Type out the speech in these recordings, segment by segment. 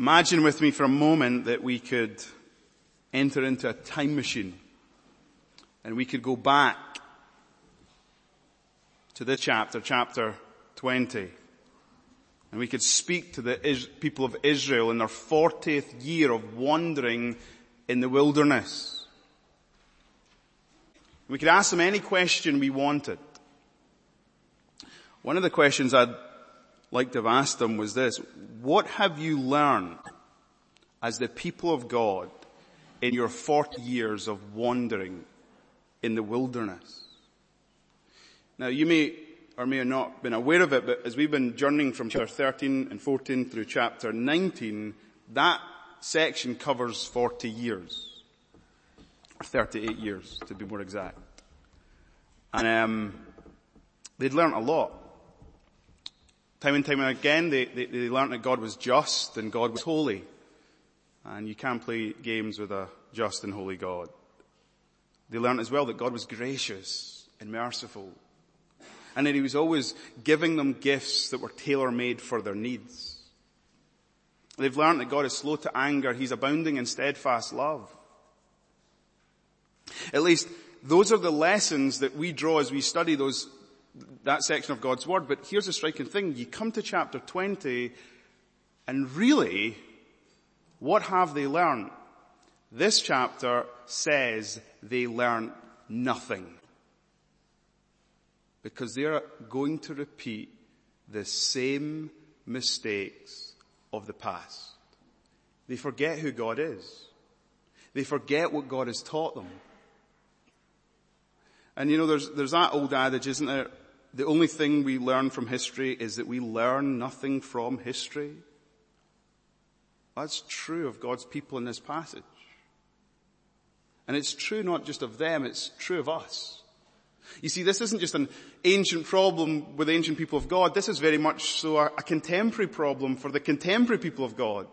Imagine with me for a moment that we could enter into a time machine and we could go back to the chapter 20, and we could speak to the people of Israel in their 40th year of wandering in the wilderness. We could ask them any question we wanted. One of the questions I'd like to have asked them was this: what have you learned as the people of God in your 40 years of wandering in the wilderness? Now, you may or may not have been aware of it, but as we've been journeying from chapter 13 and 14 through chapter 19, that section covers 40 years, or 38 years to be more exact. And they'd learnt a lot. Time and time again, they learnt that God was just and God was holy. And you can't play games with a just and holy God. They learnt as well that God was gracious and merciful, and that he was always giving them gifts that were tailor-made for their needs. They've learned that God is slow to anger. He's abounding in steadfast love. At least, those are the lessons that we draw as we study that section of God's Word. But here's a striking thing. You come to chapter 20, and really, what have they learned? This chapter says they learned nothing, because they are going to repeat the same mistakes of the past. They forget who God is. They forget what God has taught them. And you know, there's that old adage, isn't there? The only thing we learn from history is that we learn nothing from history. That's true of God's people in this passage. And it's true not just of them, it's true of us. You see, this isn't just an ancient problem with the ancient people of God. This is very much so a contemporary problem for the contemporary people of God.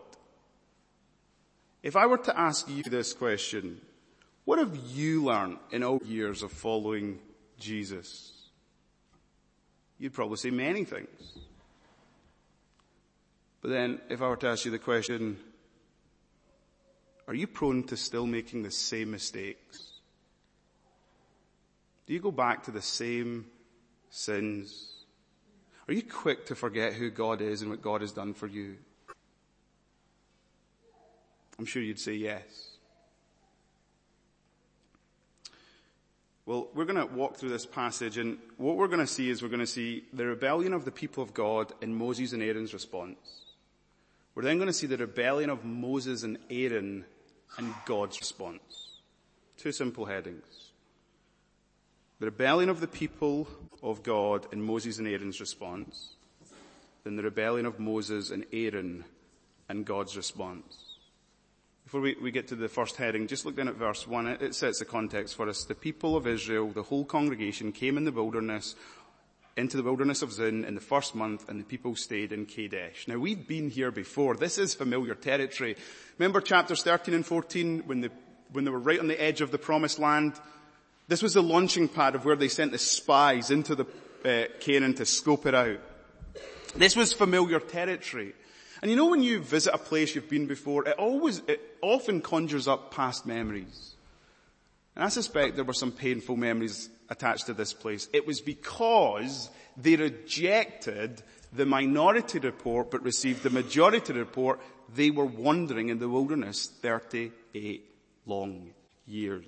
If I were to ask you this question, what have you learned in all years of following Jesus? You'd probably say many things. But then, if I were to ask you the question, are you prone to still making the same mistakes? Do you go back to the same sins? Are you quick to forget who God is and what God has done for you? I'm sure you'd say yes. Well, we're going to walk through this passage, and what we're going to see is the rebellion of the people of God and Moses and Aaron's response. We're then going to see the rebellion of Moses and Aaron and God's response. Two simple headings. The rebellion of the people of God and Moses and Aaron's response. Then the rebellion of Moses and Aaron and God's response. Before we get to the first heading, just look then at verse 1. It sets the context for us. The people of Israel, the whole congregation, came into the wilderness of Zin in the first month, and the people stayed in Kadesh. Now, we've been here before. This is familiar territory. Remember chapters 13 and 14 when they were right on the edge of the promised land? This was the launching pad of where they sent the spies into the Canaan to scope it out. This was familiar territory. And you know, when you visit a place you've been before, it often conjures up past memories. And I suspect there were some painful memories attached to this place. It was because they rejected the minority report but received the majority report. They were wandering in the wilderness 38 long years.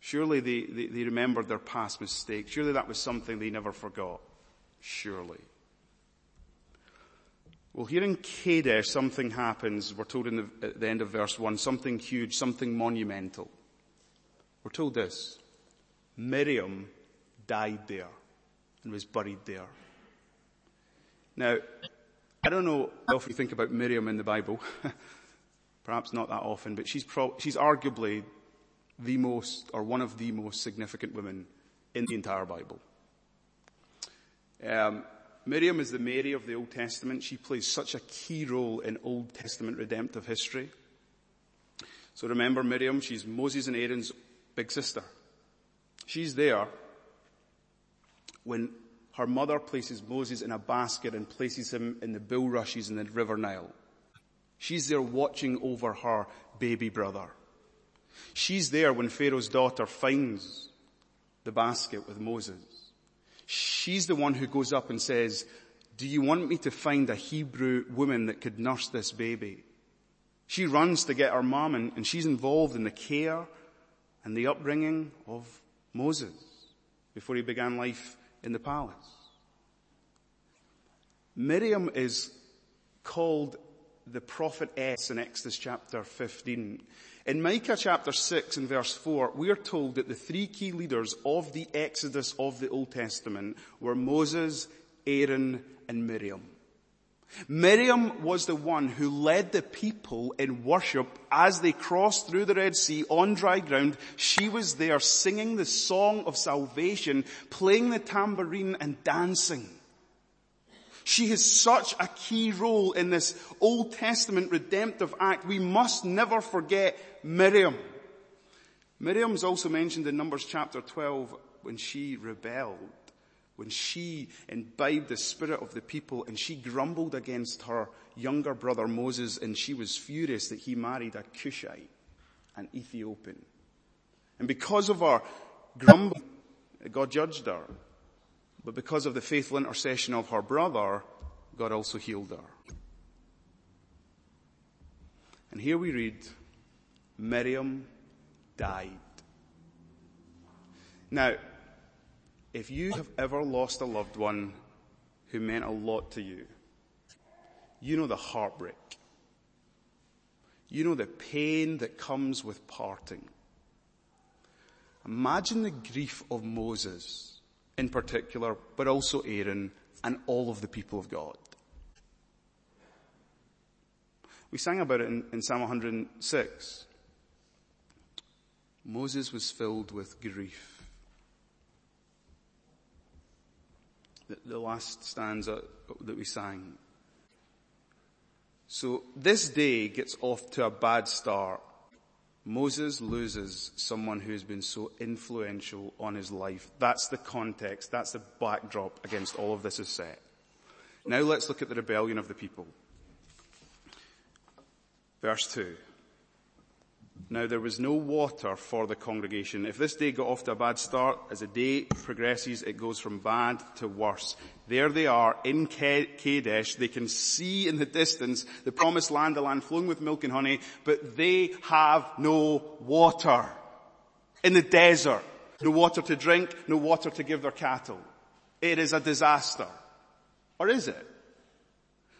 Surely they remembered their past mistakes. Surely that was something they never forgot. Surely. Well, here in Kadesh, something happens. We're told at the end of verse 1, something huge, something monumental. We're told this: Miriam died there and was buried there. Now, I don't know how often you think about Miriam in the Bible. Perhaps not that often, but she's arguably the most, or one of the most significant women in the entire Bible. Miriam is the Mary of the Old Testament. She plays such a key role in Old Testament redemptive history. So remember Miriam, she's Moses and Aaron's big sister. She's there when her mother places Moses in a basket and places him in the bulrushes in the River Nile. She's there watching over her baby brother. She's there when Pharaoh's daughter finds the basket with Moses. She's the one who goes up and says, "Do you want me to find a Hebrew woman that could nurse this baby?" She runs to get her mom, and she's involved in the care and the upbringing of Moses before he began life in the palace. Miriam is called the prophetess in Exodus chapter 15. In Micah chapter 6 and verse 4, we are told that the three key leaders of the Exodus of the Old Testament were Moses, Aaron, and Miriam. Miriam was the one who led the people in worship as they crossed through the Red Sea on dry ground. She was there singing the song of salvation, playing the tambourine and dancing. She has such a key role in this Old Testament redemptive act. We must never forget Miriam. Miriam's also mentioned in Numbers chapter 12 when she rebelled, when she imbibed the spirit of the people and she grumbled against her younger brother Moses, and she was furious that he married a Cushite, an Ethiopian. And because of her grumbling, God judged her. But because of the faithful intercession of her brother, God also healed her. And here we read, Miriam died. Now, if you have ever lost a loved one who meant a lot to you, you know the heartbreak. You know the pain that comes with parting. Imagine the grief of Moses in particular, but also Aaron and all of the people of God. We sang about it in Psalm 106. Moses was filled with grief. The last stanza that we sang. So this day gets off to a bad start. Moses loses someone who has been so influential on his life. That's the context, that's the backdrop against all of this is set. Now let's look at the rebellion of the people. Verse 2. Now there was no water for the congregation. If this day got off to a bad start, as the day progresses, it goes from bad to worse. There they are in Kadesh. They can see in the distance the promised land, the land flowing with milk and honey, but they have no water in the desert. No water to drink, no water to give their cattle. It is a disaster. Or is it?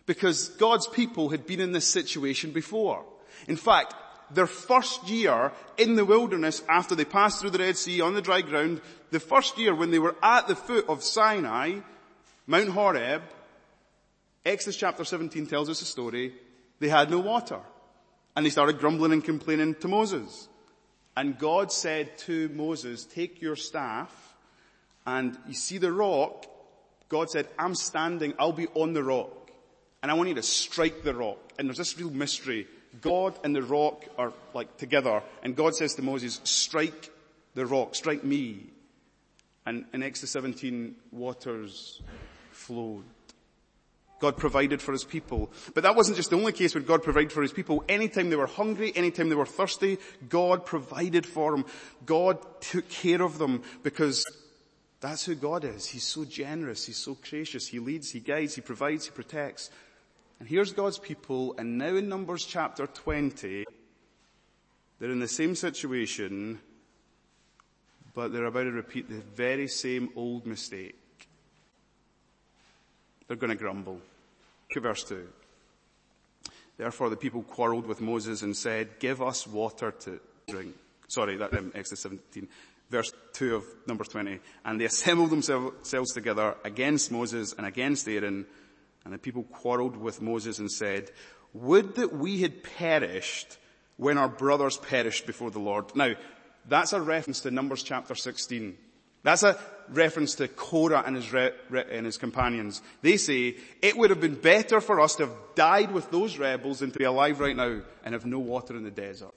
Because God's people had been in this situation before. In fact, their first year in the wilderness after they passed through the Red Sea on the dry ground, the first year when they were at the foot of Sinai, Mount Horeb, Exodus chapter 17 tells us a story, they had no water. And they started grumbling and complaining to Moses. And God said to Moses, take your staff, and you see the rock. God said, I'm standing, I'll be on the rock, and I want you to strike the rock. And there's this real mystery. God and the rock are like together, and God says to Moses, strike the rock, strike me. And in Exodus 17, waters flowed. God provided for his people. But that wasn't just the only case where God provided for his people. Anytime they were hungry, anytime they were thirsty, God provided for them. God took care of them, because that's who God is. He's so generous, he's so gracious, he leads, he guides, he provides, he protects. And here's God's people, and now in Numbers chapter 20, they're in the same situation, but they're about to repeat the very same old mistake. They're going to grumble. Look at verse 2. Therefore the people quarreled with Moses and said, give us water to drink. Sorry, that's Exodus 17. Verse 2 of Numbers 20. And they assembled themselves together against Moses and against Aaron, and the people quarreled with Moses and said, would that we had perished when our brothers perished before the Lord. Now, that's a reference to Numbers chapter 16. That's a reference to Korah and his companions. They say, it would have been better for us to have died with those rebels than to be alive right now and have no water in the desert.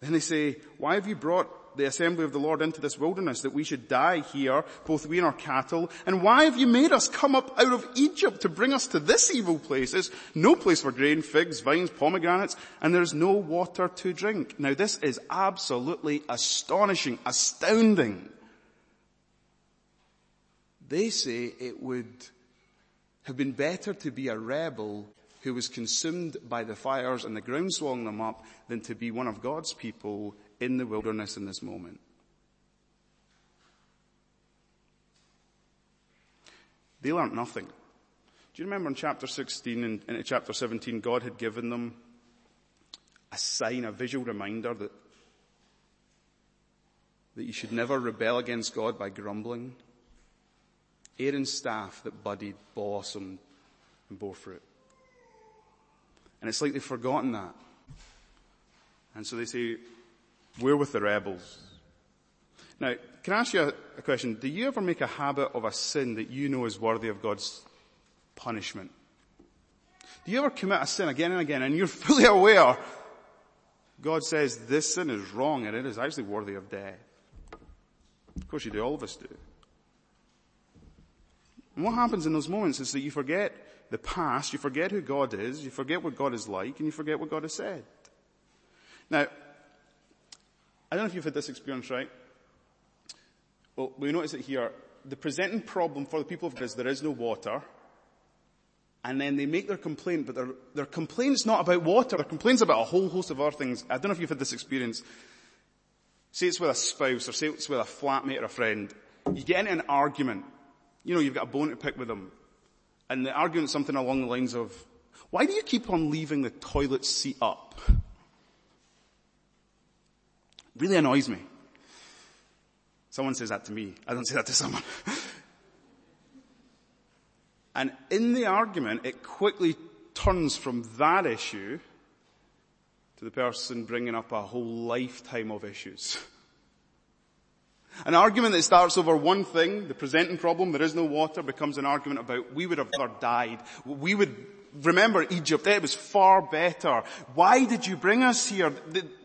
Then they say, why have you brought the assembly of the Lord into this wilderness, that we should die here, both we and our cattle. And why have you made us come up out of Egypt to bring us to this evil place? It's no place for grain, figs, vines, pomegranates, and there's no water to drink. Now this is absolutely astonishing, astounding. They say it would have been better to be a rebel who was consumed by the fires and the ground swallowing them up than to be one of God's people in the wilderness in this moment. They learnt nothing. Do you remember in chapter 16 and in chapter 17, God had given them a sign, a visual reminder that you should never rebel against God by grumbling? Aaron's staff that budded, blossomed, and bore fruit. And it's like they've forgotten that. And so they say, we're with the rebels. Now, can I ask you a question? Do you ever make a habit of a sin that you know is worthy of God's punishment? Do you ever commit a sin again and again, and you're fully aware God says this sin is wrong and it is actually worthy of death? Of course you do, all of us do. And what happens in those moments is that you forget the past, you forget who God is, you forget what God is like, and you forget what God has said. Now, I don't know if you've had this experience, right? Well, we notice it here. The presenting problem for the people of God is there is no water, and then they make their complaint, but their complaint's not about water, their complaint's about a whole host of other things. I don't know if you've had this experience. Say it's with a spouse, or say it's with a flatmate or a friend. You get into an argument. You know, you've got a bone to pick with them. And the argument's something along the lines of, why do you keep on leaving the toilet seat up? Really annoys me. Someone says that to me. I don't say that to someone. And in the argument, it quickly turns from that issue to the person bringing up a whole lifetime of issues. An argument that starts over one thing, the presenting problem, there is no water, becomes an argument about we would have never died. We would remember Egypt, it was far better. Why did you bring us here?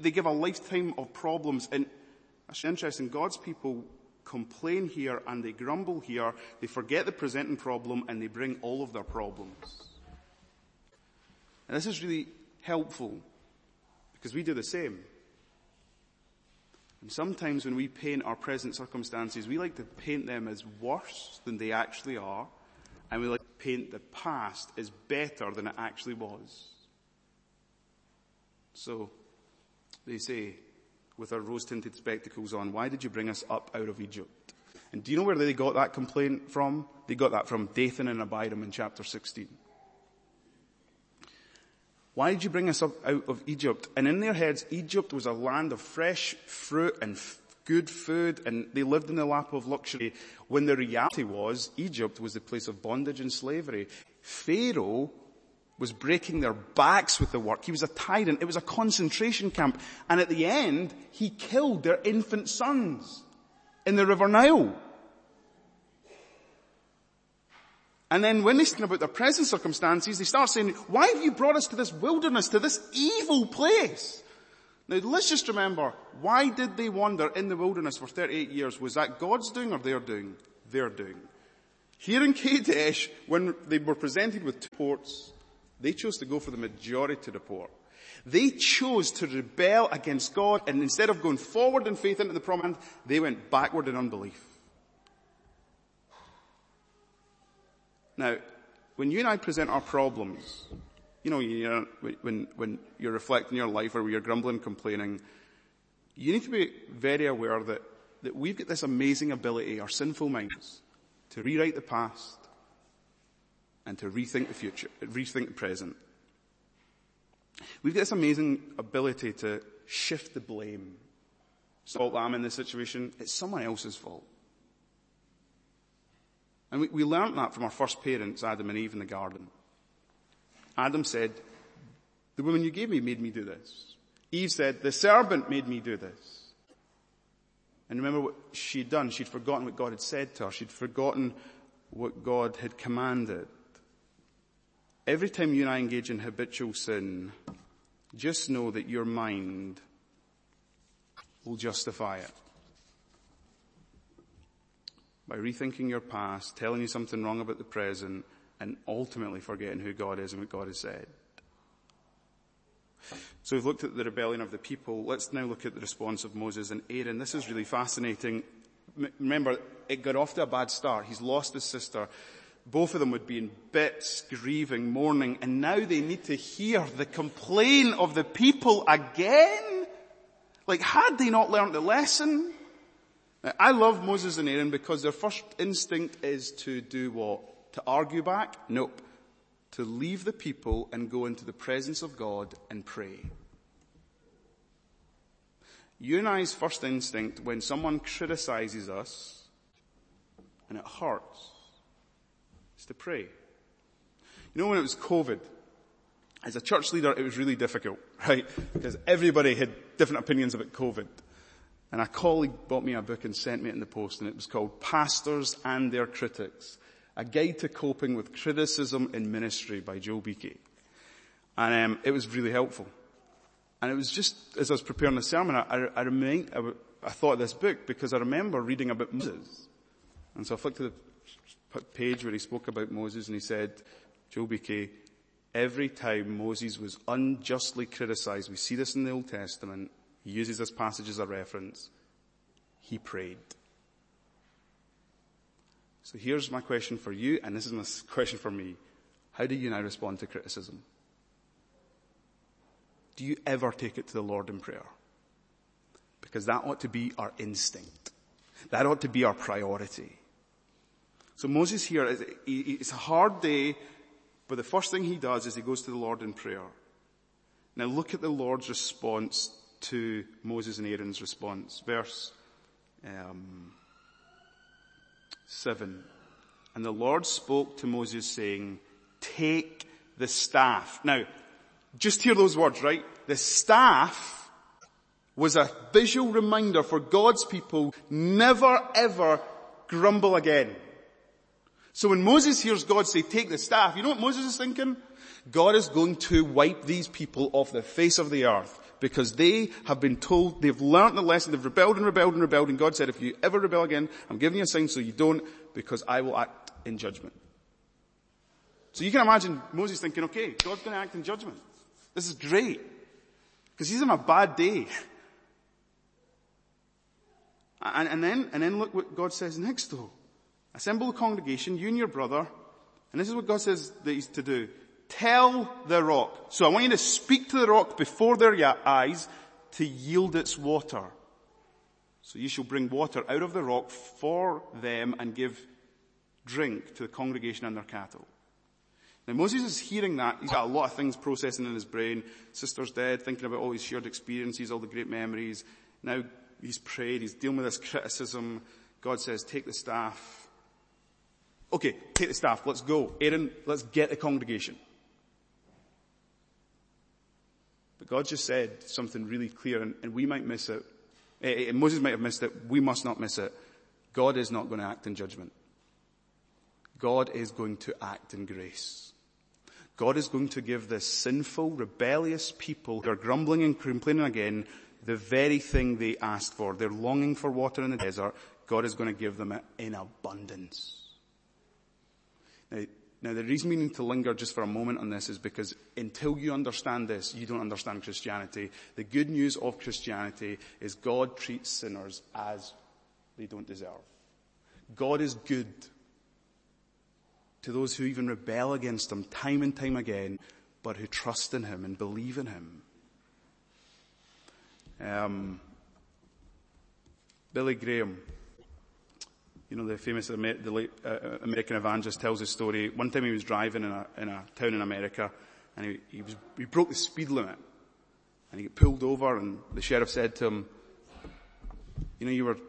They give a lifetime of problems. And that's interesting. God's people complain here and they grumble here. They forget the presenting problem and they bring all of their problems. And this is really helpful because we do the same. And sometimes when we paint our present circumstances, we like to paint them as worse than they actually are, and we like to paint the past as better than it actually was. So, they say, with our rose-tinted spectacles on, why did you bring us up out of Egypt? And do you know where they got that complaint from? They got that from Dathan and Abiram in chapter 16. Why did you bring us up out of Egypt? And in their heads, Egypt was a land of fresh fruit and good food, and they lived in the lap of luxury, when the reality was Egypt was the place of bondage and slavery. Pharaoh was breaking their backs with the work. He was a tyrant. It was a concentration camp. And at the end, he killed their infant sons in the River Nile. And then when they think about their present circumstances, they start saying, why have you brought us to this wilderness, to this evil place? Now let's just remember, why did they wander in the wilderness for 38 years? Was that God's doing or their doing? Their doing. Here in Kadesh, when they were presented with two ports, they chose to go for the majority report. They chose to rebel against God, and instead of going forward in faith into the promised land, they went backward in unbelief. Now, when you and I present our problems, you know, when you're reflecting your life or when you're grumbling, complaining, you need to be very aware that we've got this amazing ability, our sinful minds, to rewrite the past and to rethink the future, rethink the present. We've got this amazing ability to shift the blame. It's not that I'm in this situation, it's someone else's fault. And we learnt that from our first parents, Adam and Eve, in the garden. Adam said, the woman you gave me made me do this. Eve said, the serpent made me do this. And remember what she'd done. She'd forgotten what God had said to her. She'd forgotten what God had commanded. Every time you and I engage in habitual sin, just know that your mind will justify it. By rethinking your past, telling you something wrong about the present, and ultimately forgetting who God is and what God has said. So we've looked at the rebellion of the people. Let's now look at the response of Moses and Aaron. This is really fascinating. Remember, it got off to a bad start. He's lost his sister. Both of them would be in bits, grieving, mourning, and now they need to hear the complaint of the people again. Like, had they not learned the lesson? Now, I love Moses and Aaron because their first instinct is to do what? To argue back? Nope. To leave the people and go into the presence of God and pray. You and I's first instinct when someone criticizes us, and it hurts, is to pray. You know, when it was COVID, as a church leader, it was really difficult, right? Because everybody had different opinions about COVID. And a colleague bought me a book and sent me it in the post, and it was called Pastors and Their Critics, A Guide to Coping with Criticism in Ministry by Joel Beakey. And it was really helpful. And it was just, as I was preparing the sermon, I thought of this book because I remember reading about Moses. And so I flicked to the page where he spoke about Moses, and he said, Joel Beakey, every time Moses was unjustly criticized, we see this in the Old Testament, he uses this passage as a reference, he prayed. So here's my question for you, and this is my question for me. How do you now respond to criticism? Do you ever take it to the Lord in prayer? Because that ought to be our instinct. That ought to be our priority. So Moses here, it's a hard day, but the first thing he does is he goes to the Lord in prayer. Now look at the Lord's response to Moses and Aaron's response. Verse 7. And the Lord spoke to Moses saying, take the staff. Now, just hear those words, right? The staff was a visual reminder for God's people, never ever grumble again. So when Moses hears God say, take the staff, you know what Moses is thinking? God is going to wipe these people off the face of the earth because they have been told, they've learnt the lesson, they've rebelled. And God said, if you ever rebel again, I'm giving you a sign so you don't, because I will act in judgment. So you can imagine Moses thinking, okay, God's going to act in judgment. This is great, because he's on a bad day. And then look what God says next, though. Assemble the congregation, you and your brother, and this is what God says that he's to do. Tell the rock. So I want you to speak to the rock before their eyes to yield its water. So you shall bring water out of the rock for them and give drink to the congregation and their cattle. Now Moses is hearing that. He's got a lot of things processing in his brain. Sister's dead, thinking about all his shared experiences, all the great memories. Now he's prayed, he's dealing with this criticism. God says, take the staff. Okay, take the staff, let's go. Aaron, let's get the congregation. But God just said something really clear, and we might miss it. And Moses might have missed it. We must not miss it. God is not going to act in judgment. God is going to act in grace. God is going to give this sinful, rebellious people who are grumbling and complaining again the very thing they asked for. They're longing for water in the desert. God is going to give them it in abundance. Now the reason we need to linger just for a moment on this is because until you understand this, you don't understand Christianity. The good news of Christianity is God treats sinners as they don't deserve. God is good to those who even rebel against him time and time again, but who trust in him and believe in him. Billy Graham, you know, the famous late American evangelist, tells his story. One time he was driving in a town in America, and he broke the speed limit, and he got pulled over, and the sheriff said to him, you know, you were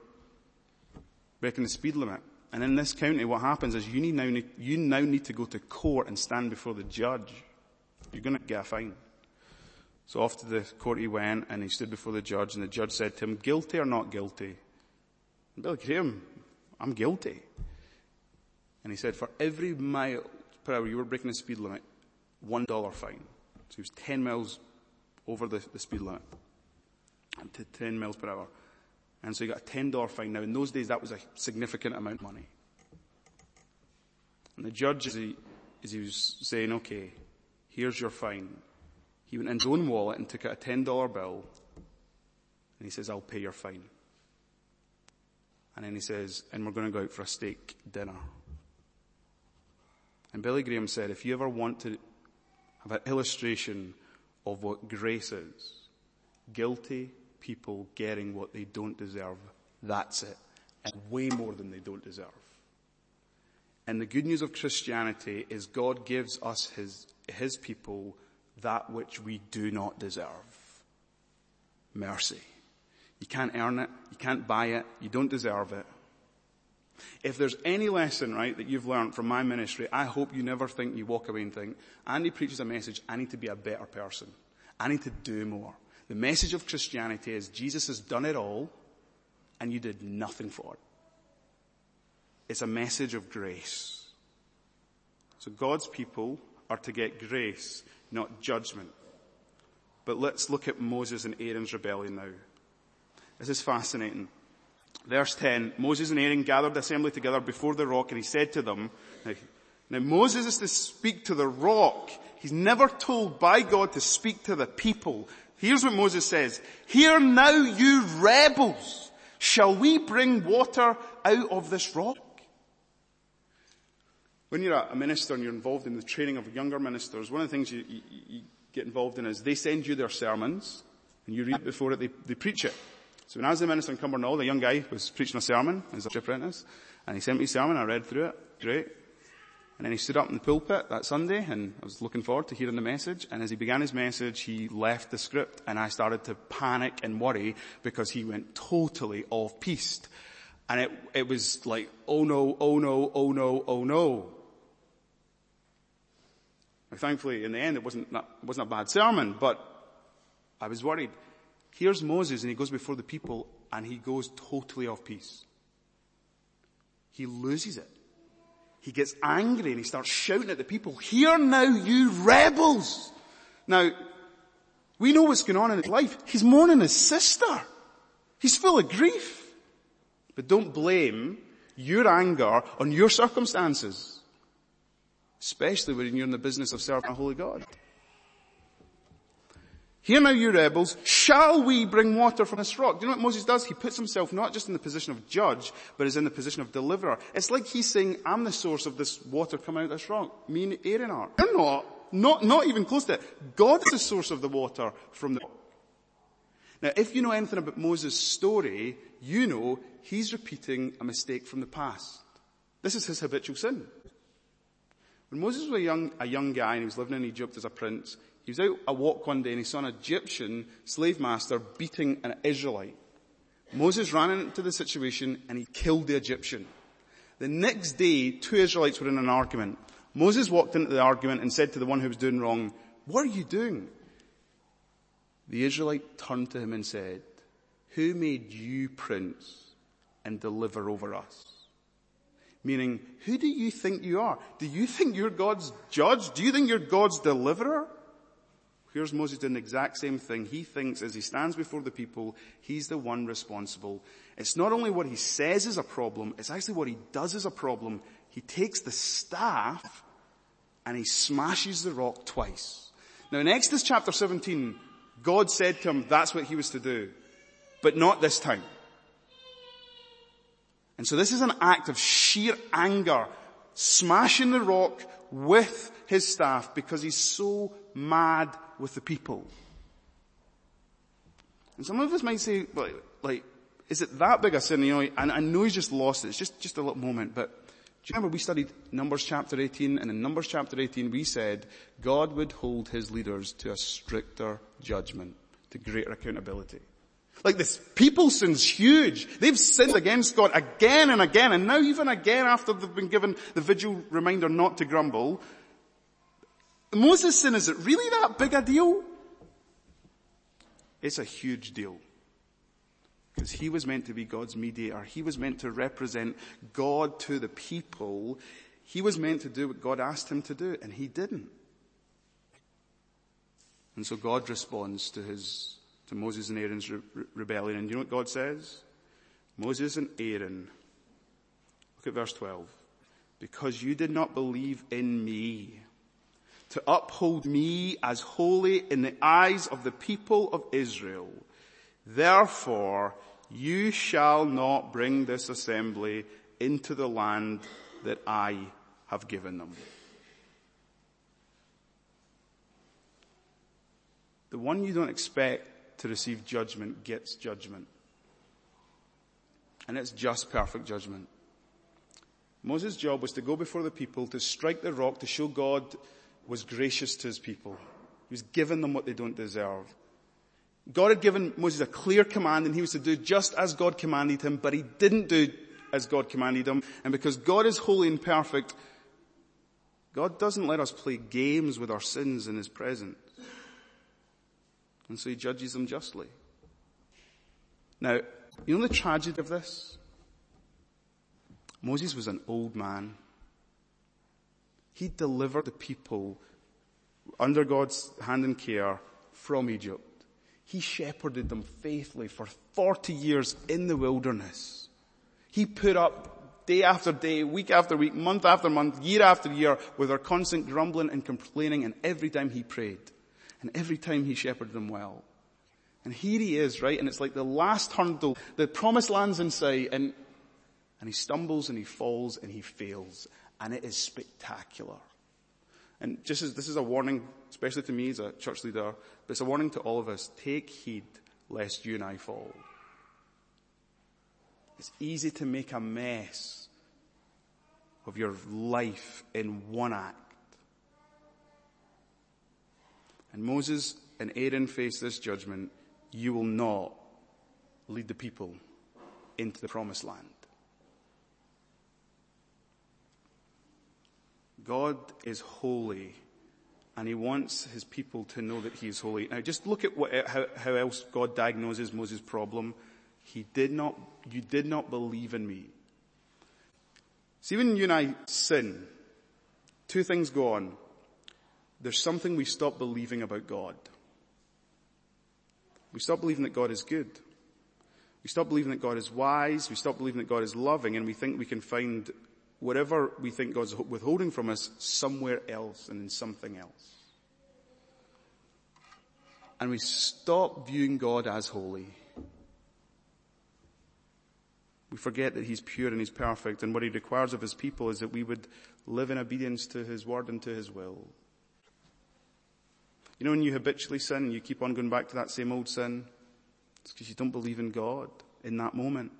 breaking the speed limit. And in this county, what happens is you now need to go to court and stand before the judge. You're going to get a fine. So off to the court he went, and he stood before the judge, and the judge said to him, guilty or not guilty? And Billy Graham, I'm guilty. And he said, for every mile per hour you were breaking the speed limit, $1 fine. So he was 10 miles over the speed limit, up to 10 miles per hour. And so you got a $10 fine. Now in those days that was a significant amount of money. And the judge, as he was saying, okay, here's your fine. He went in his own wallet and took out a $10 bill. And he says, I'll pay your fine. And then he says, and we're going to go out for a steak dinner. And Billy Graham said, if you ever want to have an illustration of what grace is, guilty people getting what they don't deserve, that's it. And way more than they don't deserve. And the good news of Christianity is God gives us his people that which we do not deserve. Mercy. You can't earn it. You can't buy it. You don't deserve it. If there's any lesson, right, that you've learned from my ministry, I hope you never think, you walk away and think, Andy preaches a message, I need to be a better person. I need to do more. The message of Christianity is Jesus has done it all and you did nothing for it. It's a message of grace. So God's people are to get grace, not judgment. But let's look at Moses and Aaron's rebellion now. This is fascinating. Verse 10, Moses and Aaron gathered the assembly together before the rock, and he said to them, now Moses is to speak to the rock. He's never told by God to speak to the people. Here's what Moses says, hear now, you rebels, shall we bring water out of this rock? When you're a minister and you're involved in the training of younger ministers, one of the things you get involved in is they send you their sermons, and you read it before it, they preach it. So when I was the minister in Cumbernauld, a young guy was preaching a sermon as a apprentice, and he sent me a sermon, I read through it, great. And then he stood up in the pulpit that Sunday, and I was looking forward to hearing the message, and as he began his message, he left the script, and I started to panic and worry because he went totally off piste. And it was like, oh no, oh no, oh no, oh no. Now, thankfully, in the end, it wasn't a bad sermon, but I was worried. Here's Moses, and he goes before the people, and he goes totally off piste. He loses it. He gets angry, and he starts shouting at the people, hear now, you rebels! Now, we know what's going on in his life. He's mourning his sister. He's full of grief. But don't blame your anger on your circumstances, especially when you're in the business of serving a holy God. Hear now, you rebels, shall we bring water from this rock? Do you know what Moses does? He puts himself not just in the position of judge, but is in the position of deliverer. It's like he's saying, I'm the source of this water coming out of this rock. Me and Aaron are. They're not even close to it. God is the source of the water from the rock. Now, if you know anything about Moses' story, you know he's repeating a mistake from the past. This is his habitual sin. When Moses was a young guy and he was living in Egypt as a prince, he was out a walk one day and he saw an Egyptian slave master beating an Israelite. Moses ran into the situation and he killed the Egyptian. The next day, two Israelites were in an argument. Moses walked into the argument and said to the one who was doing wrong, what are you doing? The Israelite turned to him and said, who made you prince and deliver over us? Meaning, who do you think you are? Do you think you're God's judge? Do you think you're God's deliverer? Here's Moses doing the exact same thing. He thinks as he stands before the people, he's the one responsible. It's not only what he says is a problem, it's actually what he does is a problem. He takes the staff and he smashes the rock twice. Now in Exodus chapter 17, God said to him that's what he was to do, but not this time. And so this is an act of sheer anger, smashing the rock with his staff because he's so mad with the people. And some of us might say, like, is it that big a sin? You know, and I know he's just lost it. It's just a little moment. But do you remember we studied Numbers chapter 18? And in Numbers chapter 18 we said God would hold his leaders to a stricter judgment, to greater accountability. Like this people sin's huge. They've sinned against God again and again. And now even again after they've been given the vigil reminder not to grumble, Moses' sin, is it really that big a deal? It's a huge deal. Because he was meant to be God's mediator. He was meant to represent God to the people. He was meant to do what God asked him to do, and he didn't. And so God responds to Moses and Aaron's rebellion. And you know what God says? Moses and Aaron. Look at verse 12. Because you did not believe in me, to uphold me as holy in the eyes of the people of Israel. Therefore, you shall not bring this assembly into the land that I have given them. The one you don't expect to receive judgment gets judgment. And it's just perfect judgment. Moses' job was to go before the people, to strike the rock, to show God was gracious to his people. He was giving them what they don't deserve. God had given Moses a clear command, and he was to do just as God commanded him, but he didn't do as God commanded him. And because God is holy and perfect, God doesn't let us play games with our sins in his presence. And so he judges them justly. Now, you know the tragedy of this? Moses was an old man. He delivered the people under God's hand and care from Egypt. He shepherded them faithfully for 40 years in the wilderness. He put up day after day, week after week, month after month, year after year with their constant grumbling and complaining, and every time he prayed. And every time he shepherded them well. And here he is, right? And it's like the last hurdle. The promised land's in sight, and he stumbles and he falls and he fails. And it is spectacular. And just as this is a warning, especially to me as a church leader, but it's a warning to all of us. Take heed lest you and I fall. It's easy to make a mess of your life in one act. And Moses and Aaron faced this judgment. You will not lead the people into the promised land. God is holy, and he wants his people to know that he is holy. Now just look at how else God diagnoses Moses' problem. You did not believe in me. See, when you and I sin, two things go on. There's something we stop believing about God. We stop believing that God is good. We stop believing that God is wise. We stop believing that God is loving, and we think we can find whatever we think God's withholding from us somewhere else and in something else. And we stop viewing God as holy. We forget that he's pure and he's perfect, and what he requires of his people is that we would live in obedience to his word and to his will. You know, when you habitually sin and you keep on going back to that same old sin, it's because you don't believe in God in that moment.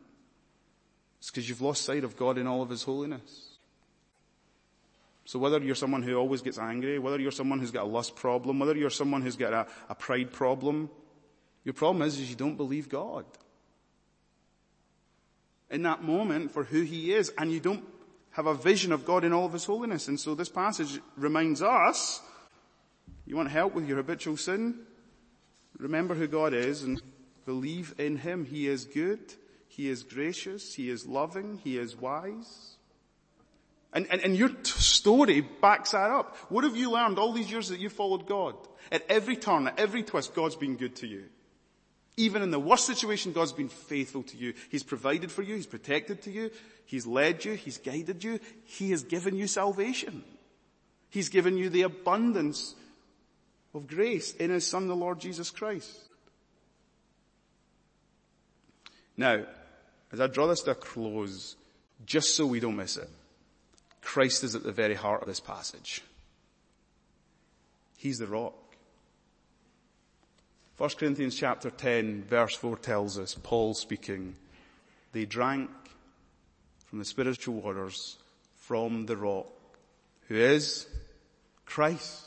It's because you've lost sight of God in all of his holiness. So whether you're someone who always gets angry, whether you're someone who's got a lust problem, whether you're someone who's got a pride problem, your problem is you don't believe God in that moment for who he is, and you don't have a vision of God in all of his holiness. And so this passage reminds us, you want help with your habitual sin? Remember who God is and believe in him. He is good. He is gracious. He is loving. He is wise. And your story backs that up. What have you learned all these years that you followed God? At every turn, at every twist, God's been good to you. Even in the worst situation, God's been faithful to you. He's provided for you. He's protected to you. He's led you. He's guided you. He has given you salvation. He's given you the abundance of grace in his son, the Lord Jesus Christ. Now, as I draw this to a close, just so we don't miss it, Christ is at the very heart of this passage. He's the rock. 1 Corinthians chapter 10, verse 4 tells us, Paul speaking, they drank from the spiritual waters from the rock, who is Christ.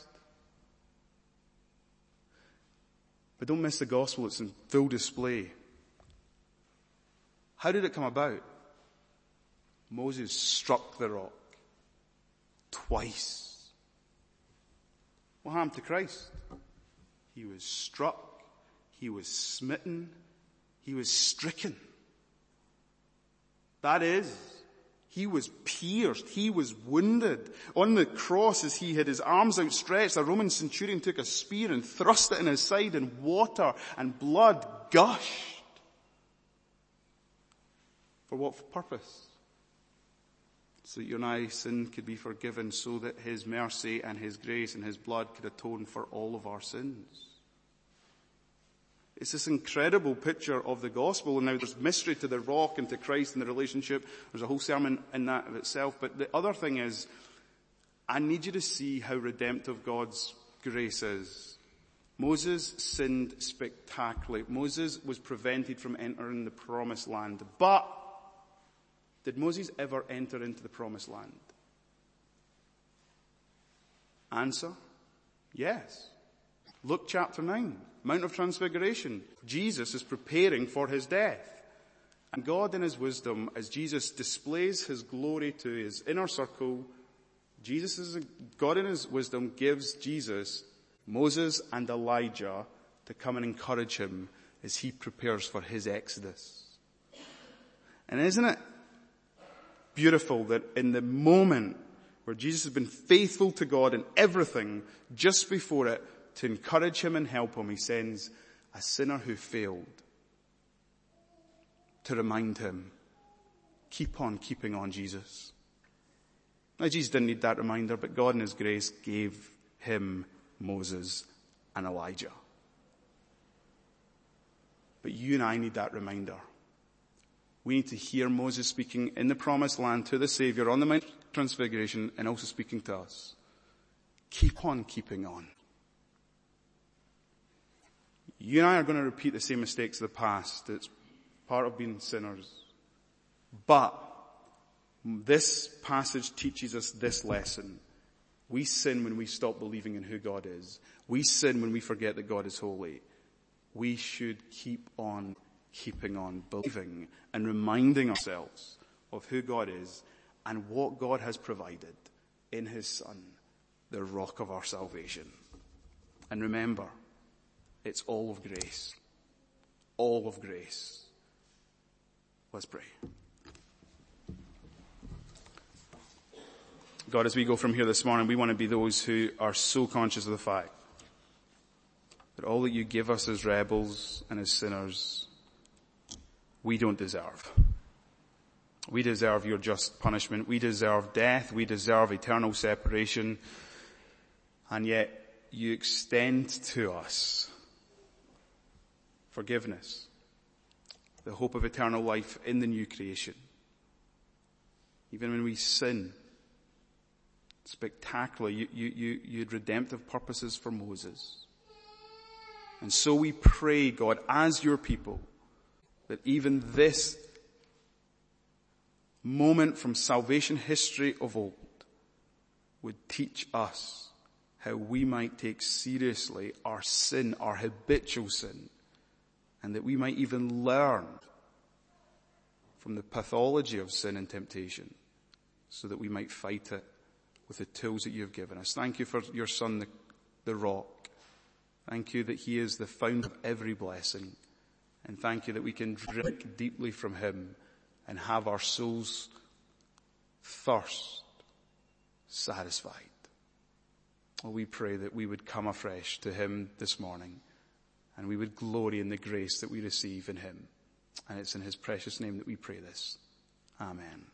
But don't miss the gospel, it's in full display. How did it come about? Moses struck the rock twice. What happened to Christ? He was struck, he was smitten, he was stricken. That is, he was pierced, he was wounded. On the cross, as he had his arms outstretched, a Roman centurion took a spear and thrust it in his side, and water and blood gushed. For what purpose? So that you and I, sin could be forgiven, so that his mercy and his grace and his blood could atone for all of our sins. It's this incredible picture of the gospel. And now there's mystery to the rock and to Christ and the relationship. There's a whole sermon in that of itself. But the other thing is, I need you to see how redemptive God's grace is. Moses sinned spectacularly. Moses was prevented from entering the promised land. But did Moses ever enter into the promised land? Answer? Yes. Luke chapter 9, Mount of Transfiguration. Jesus is preparing for his death. And God in his wisdom, as Jesus displays his glory to his inner circle, God in his wisdom gives Jesus, Moses and Elijah to come and encourage him as he prepares for his exodus. And isn't it beautiful that in the moment where Jesus has been faithful to God in everything, just before it, to encourage him and help him, he sends a sinner who failed to remind him, keep on keeping on, Jesus. Now, Jesus didn't need that reminder, but God in his grace gave him Moses and Elijah. But you and I need that reminder. We need to hear Moses speaking in the promised land to the Savior on the Mount of Transfiguration and also speaking to us. Keep on keeping on. You and I are going to repeat the same mistakes of the past. It's part of being sinners. But this passage teaches us this lesson. We sin when we stop believing in who God is. We sin when we forget that God is holy. We should keep on keeping on believing and reminding ourselves of who God is and what God has provided in his Son, the rock of our salvation. And remember, it's all of grace. All of grace. Let's pray. God, as we go from here this morning, we want to be those who are so conscious of the fact that all that you give us as rebels and as sinners, we don't deserve. We deserve your just punishment. We deserve death. We deserve eternal separation. And yet you extend to us forgiveness, the hope of eternal life in the new creation. Even when we sin spectacularly, you had redemptive purposes for Moses. And so we pray, God, as your people, that even this moment from salvation history of old would teach us how we might take seriously our sin, our habitual sin, and that we might even learn from the pathology of sin and temptation so that we might fight it with the tools that you have given us. Thank you for your Son, the rock. Thank you that he is the fount of every blessing. And thank you that we can drink deeply from him and have our soul's thirst satisfied. Oh, we pray that we would come afresh to him this morning, and we would glory in the grace that we receive in him. And it's in his precious name that we pray this. Amen.